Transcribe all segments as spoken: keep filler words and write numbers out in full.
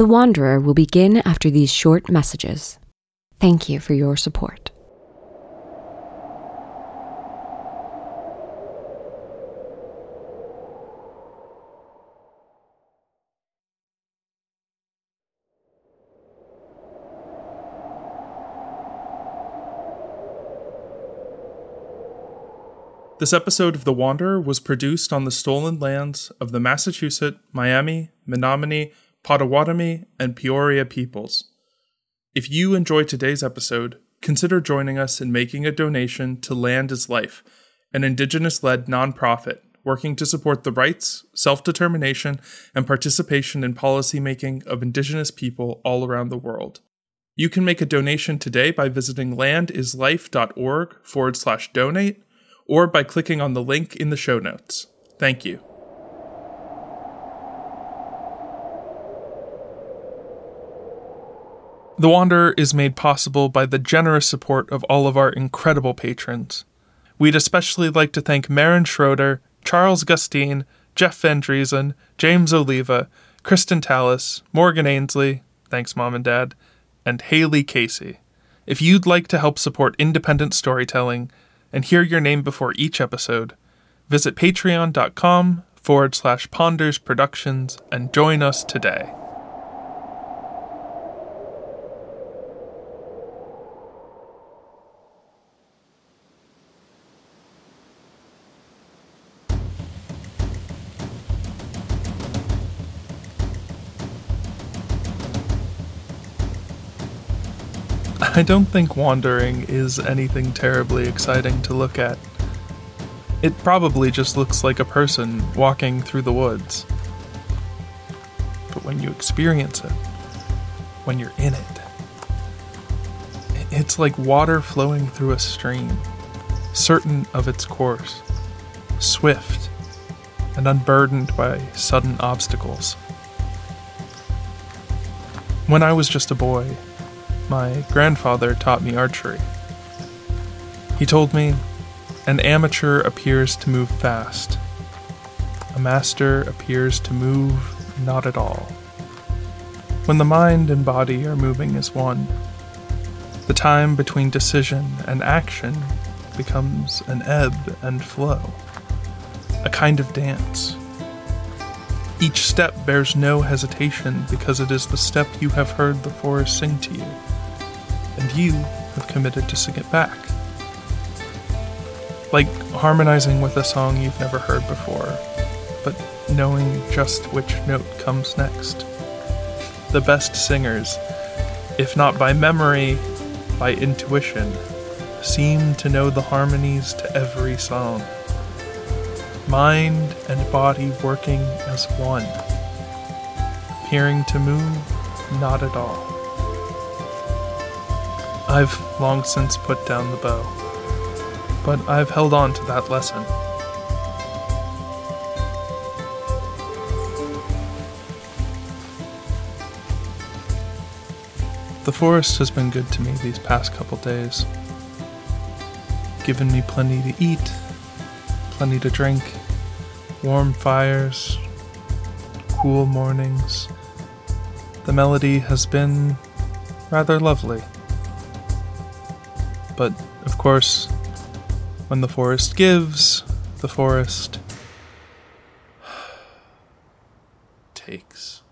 The Wanderer will begin after these short messages. Thank you for your support. This episode of The Wanderer was produced on the stolen lands of the Massachusetts, Miami, Menominee, Potawatomi, and Peoria peoples. If you enjoyed today's episode, consider joining us in making a donation to Land is Life, an Indigenous-led nonprofit working to support the rights, self-determination, and participation in policymaking of Indigenous people all around the world. You can make a donation today by visiting landislife.org forward slash donate, or by clicking on the link in the show notes. Thank you. The Wanderer is made possible by the generous support of all of our incredible patrons. We'd especially like to thank Maren Schroeder, Charles Gustine, Jeff Van Driesen, James Oliva, Kristen Tallis, Morgan Ainsley, thanks Mom and Dad, and Haley Casey. If you'd like to help support independent storytelling, and hear your name before each episode, visit patreon.com forward slash Ponders Productions and join us today. I don't think wandering is anything terribly exciting to look at. It probably just looks like a person walking through the woods. But when you experience it, when you're in it, it's like water flowing through a stream, certain of its course, swift and unburdened by sudden obstacles. When I was just a boy, my grandfather taught me archery. He told me, an amateur appears to move fast. A master appears to move not at all. When the mind and body are moving as one, the time between decision and action becomes an ebb and flow, a kind of dance. Each step bears no hesitation because it is the step you have heard the forest sing to you, and you have committed to sing it back. Like harmonizing with a song you've never heard before, but knowing just which note comes next. The best singers, if not by memory, by intuition, seem to know the harmonies to every song. Mind and body working as one, appearing to move not at all. I've long since put down the bow, but I've held on to that lesson. The forest has been good to me these past couple days, given me plenty to eat, plenty to drink, warm fires, cool mornings. The melody has been rather lovely. But, of course, when the forest gives, the forest takes.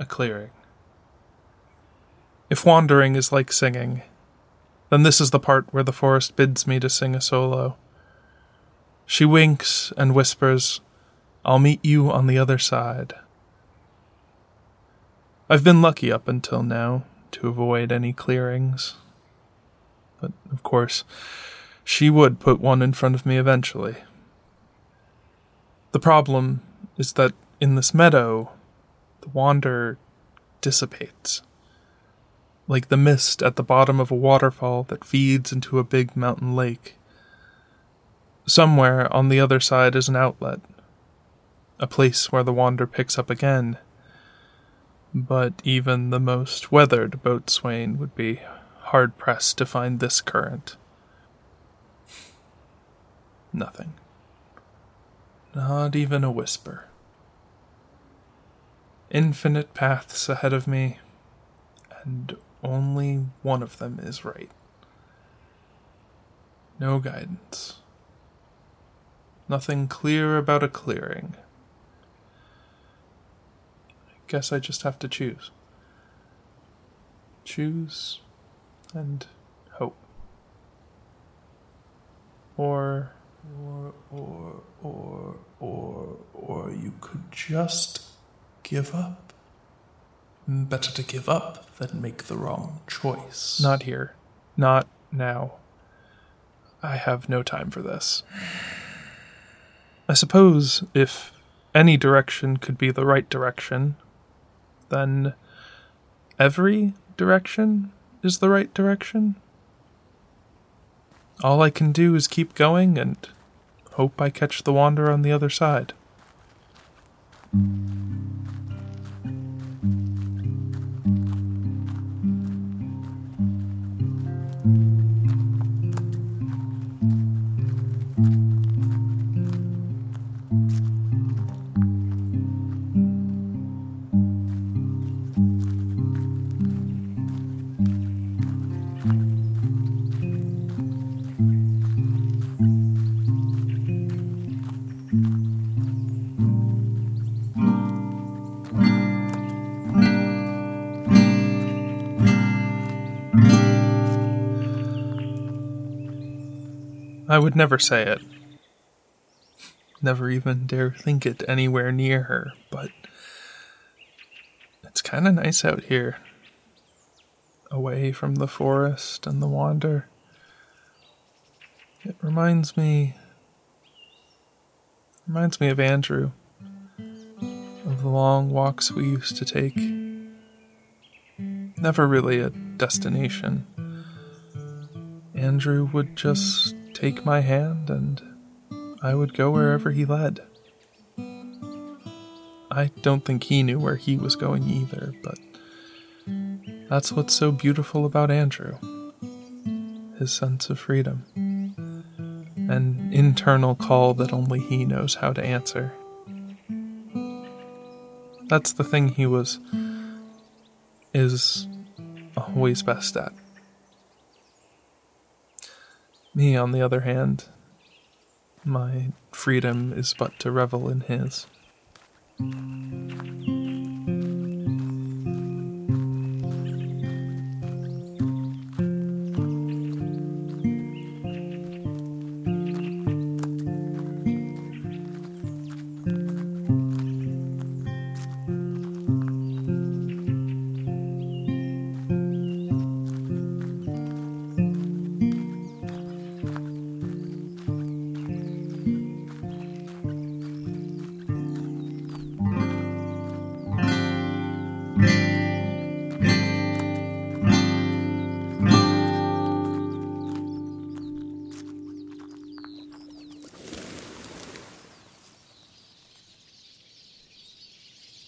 A clearing. If wandering is like singing, then this is the part where the forest bids me to sing a solo. She winks and whispers, "I'll meet you on the other side." I've been lucky up until now to avoid any clearings. But, of course, she would put one in front of me eventually. The problem is that in this meadow, the wander dissipates, like the mist at the bottom of a waterfall that feeds into a big mountain lake. Somewhere on the other side is an outlet, a place where the wander picks up again, but even the most weathered boatswain would be hard-pressed to find this current. Nothing. Not even a whisper. infinite paths ahead of me, and only one of them is right. No guidance. Nothing clear about a clearing. I guess I just have to choose. Choose and hope. Or, or, or, or, or, or you could just give up. Better to give up than make the wrong choice. Not here. Not now. I have no time for this. I suppose if any direction could be the right direction, then every direction is the right direction. All I can do is keep going and hope I catch the wander on the other side. I would never say it. Never even dare think it anywhere near her, but it's kind of nice out here. Away from the forest and the wander. It reminds me... Reminds me of Andrew. Of the long walks we used to take. Never really a destination. Andrew would just take my hand, and I would go wherever he led. I don't think he knew where he was going either, but that's what's so beautiful about Andrew. His sense of freedom. An internal call that only he knows how to answer. That's the thing he was... is always best at. Me, on the other hand, my freedom is but to revel in his.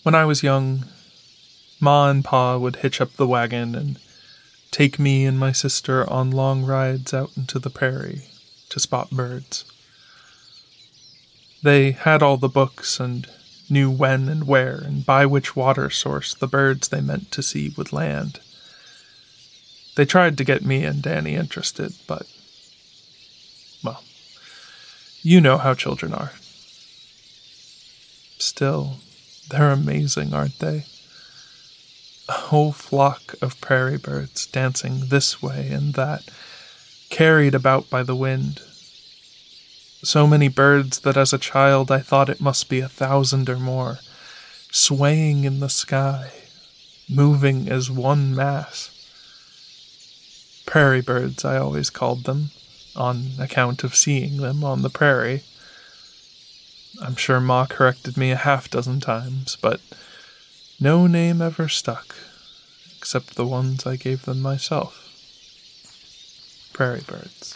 When I was young, Ma and Pa would hitch up the wagon and take me and my sister on long rides out into the prairie to spot birds. They had all the books and knew when and where and by which water source the birds they meant to see would land. They tried to get me and Danny interested, but, well, you know how children are. Still... they're amazing, aren't they? A whole flock of prairie birds dancing this way and that, carried about by the wind. So many birds that as a child I thought it must be a thousand or more, swaying in the sky, moving as one mass. Prairie birds, I always called them, on account of seeing them on the prairie. I'm sure Ma corrected me a half dozen times, but no name ever stuck, except the ones I gave them myself. Prairie birds.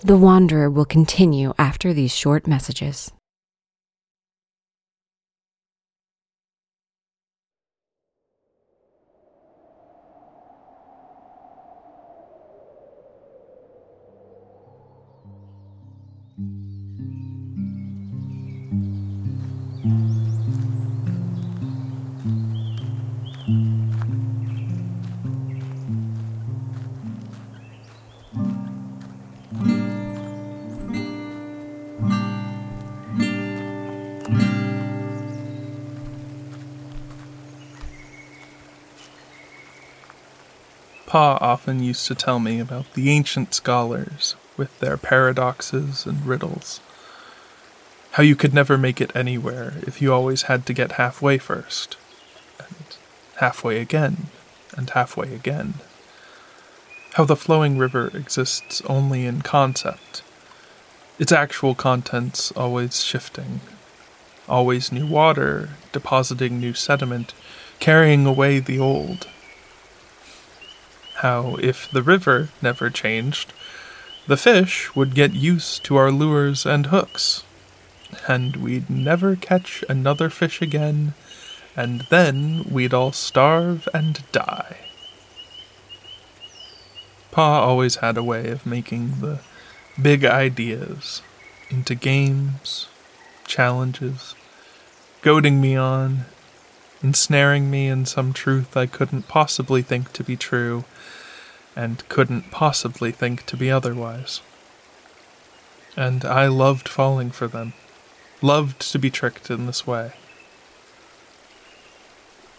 The Wanderer will continue after these short messages. Pa often used to tell me about the ancient scholars with their paradoxes and riddles. How you could never make it anywhere if you always had to get halfway first, and halfway again, and halfway again. How the flowing river exists only in concept, its actual contents always shifting, always new water, depositing new sediment, carrying away the old. How, if the river never changed, the fish would get used to our lures and hooks, and we'd never catch another fish again, and then we'd all starve and die. Pa always had a way of making the big ideas into games, challenges, goading me on, ensnaring me in some truth I couldn't possibly think to be true, and couldn't possibly think to be otherwise. And I loved falling for them, loved to be tricked in this way.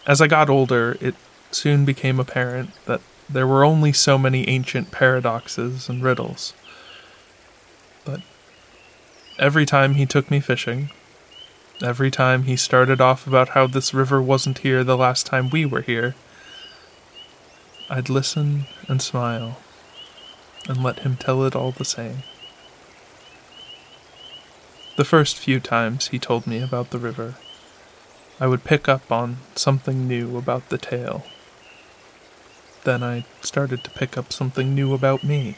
As I got older, it soon became apparent that there were only so many ancient paradoxes and riddles. But every time he took me fishing, every time he started off about how this river wasn't here the last time we were here, I'd listen and smile and let him tell it all the same. The first few times he told me about the river, I would pick up on something new about the tale. Then I started to pick up something new about me.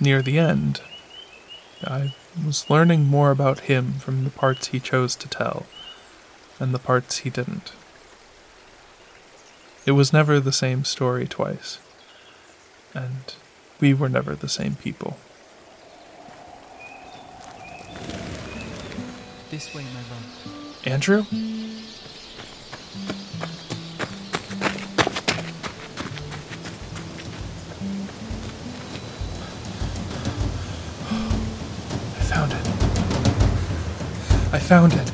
Near the end, I was learning more about him from the parts he chose to tell, and the parts he didn't. It was never the same story twice, and we were never the same people. This way, my love. Andrew? I found it.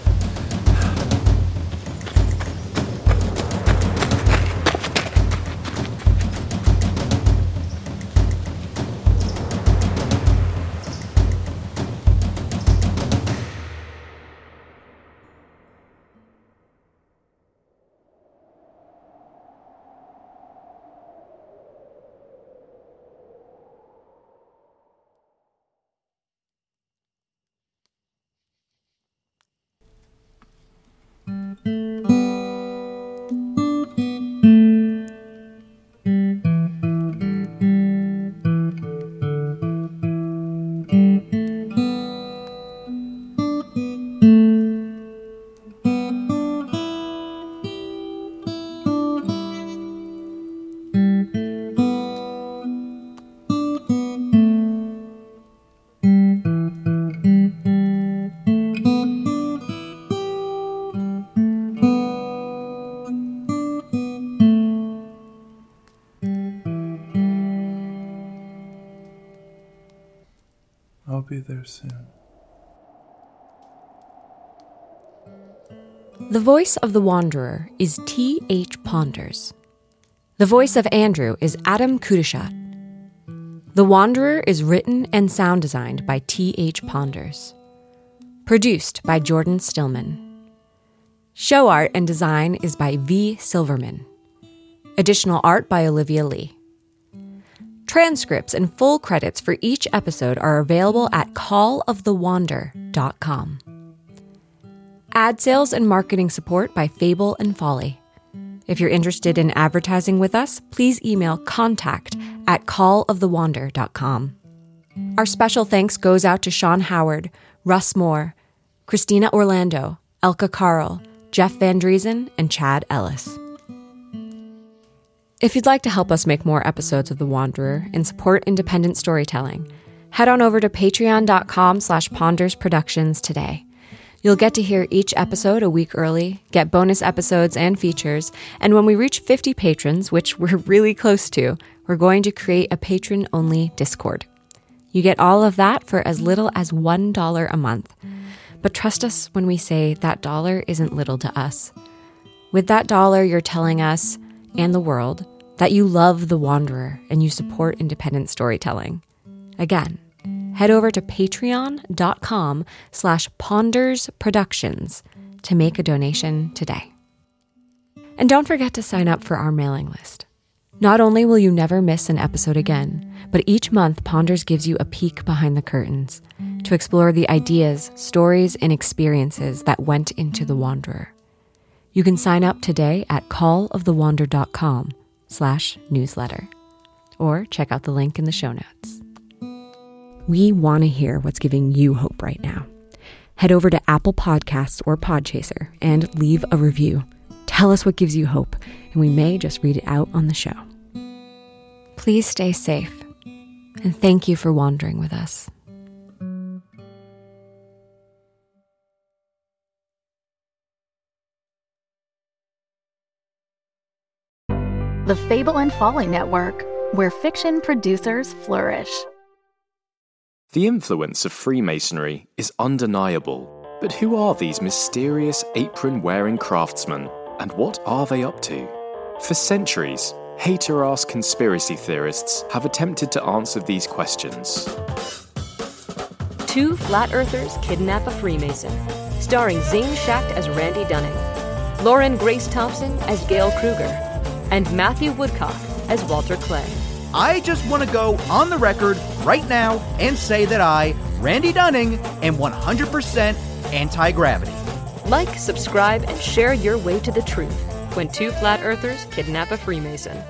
Be there soon. The voice of the Wanderer is T. H. Ponders. The voice of Andrew is Adam Kudishat. The Wanderer is written and sound designed by T. H. Ponders. Produced by Jordan Stillman. Show art and design is by V. Silverman. Additional art by Olivia Lee. Transcripts and full credits for each episode are available at call of the wander dot com. Ad sales and marketing support by Fable and Folly. If you're interested in advertising with us, please email contact at call of the wander dot com. Our special thanks goes out to Sean Howard, Russ Moore, Christina Orlando, Elka Carl, Jeff Van Driesen, and Chad Ellis. If you'd like to help us make more episodes of The Wanderer and support independent storytelling, head on over to patreon.com slash Ponders Productions today. You'll get to hear each episode a week early, get bonus episodes and features, and when we reach fifty patrons, which we're really close to, we're going to create a patron-only Discord. You get all of that for as little as one dollar a month. But trust us when we say that dollar isn't little to us. With that dollar, you're telling us, and the world, that you love The Wanderer and you support independent storytelling. Again, head over to patreon.com slash Ponders Productions to make a donation today. And don't forget to sign up for our mailing list. Not only will you never miss an episode again, but each month Ponders gives you a peek behind the curtains to explore the ideas, stories, and experiences that went into The Wanderer. You can sign up today at callofthewander.com slash newsletter or check out the link in the show notes. We want to hear what's giving you hope right now. Head over to Apple Podcasts or Podchaser and leave a review. Tell us what gives you hope, and we may just read it out on the show. Please stay safe, and thank you for wandering with us. The Fable and Folly Network, where fiction producers flourish. The influence of Freemasonry is undeniable, but who are these mysterious apron-wearing craftsmen, and what are they up to? For centuries, hater-ass conspiracy theorists have attempted to answer these questions. Two Flat Earthers Kidnap a Freemason, starring Zing Schacht as Randy Dunning, Lauren Grace Thompson as Gail Kruger, and Matthew Woodcock as Walter Clay. I just want to go on the record right now and say that I, Randy Dunning, am one hundred percent anti-gravity. Like, subscribe, and share your way to the truth when Two Flat Earthers Kidnap a Freemason.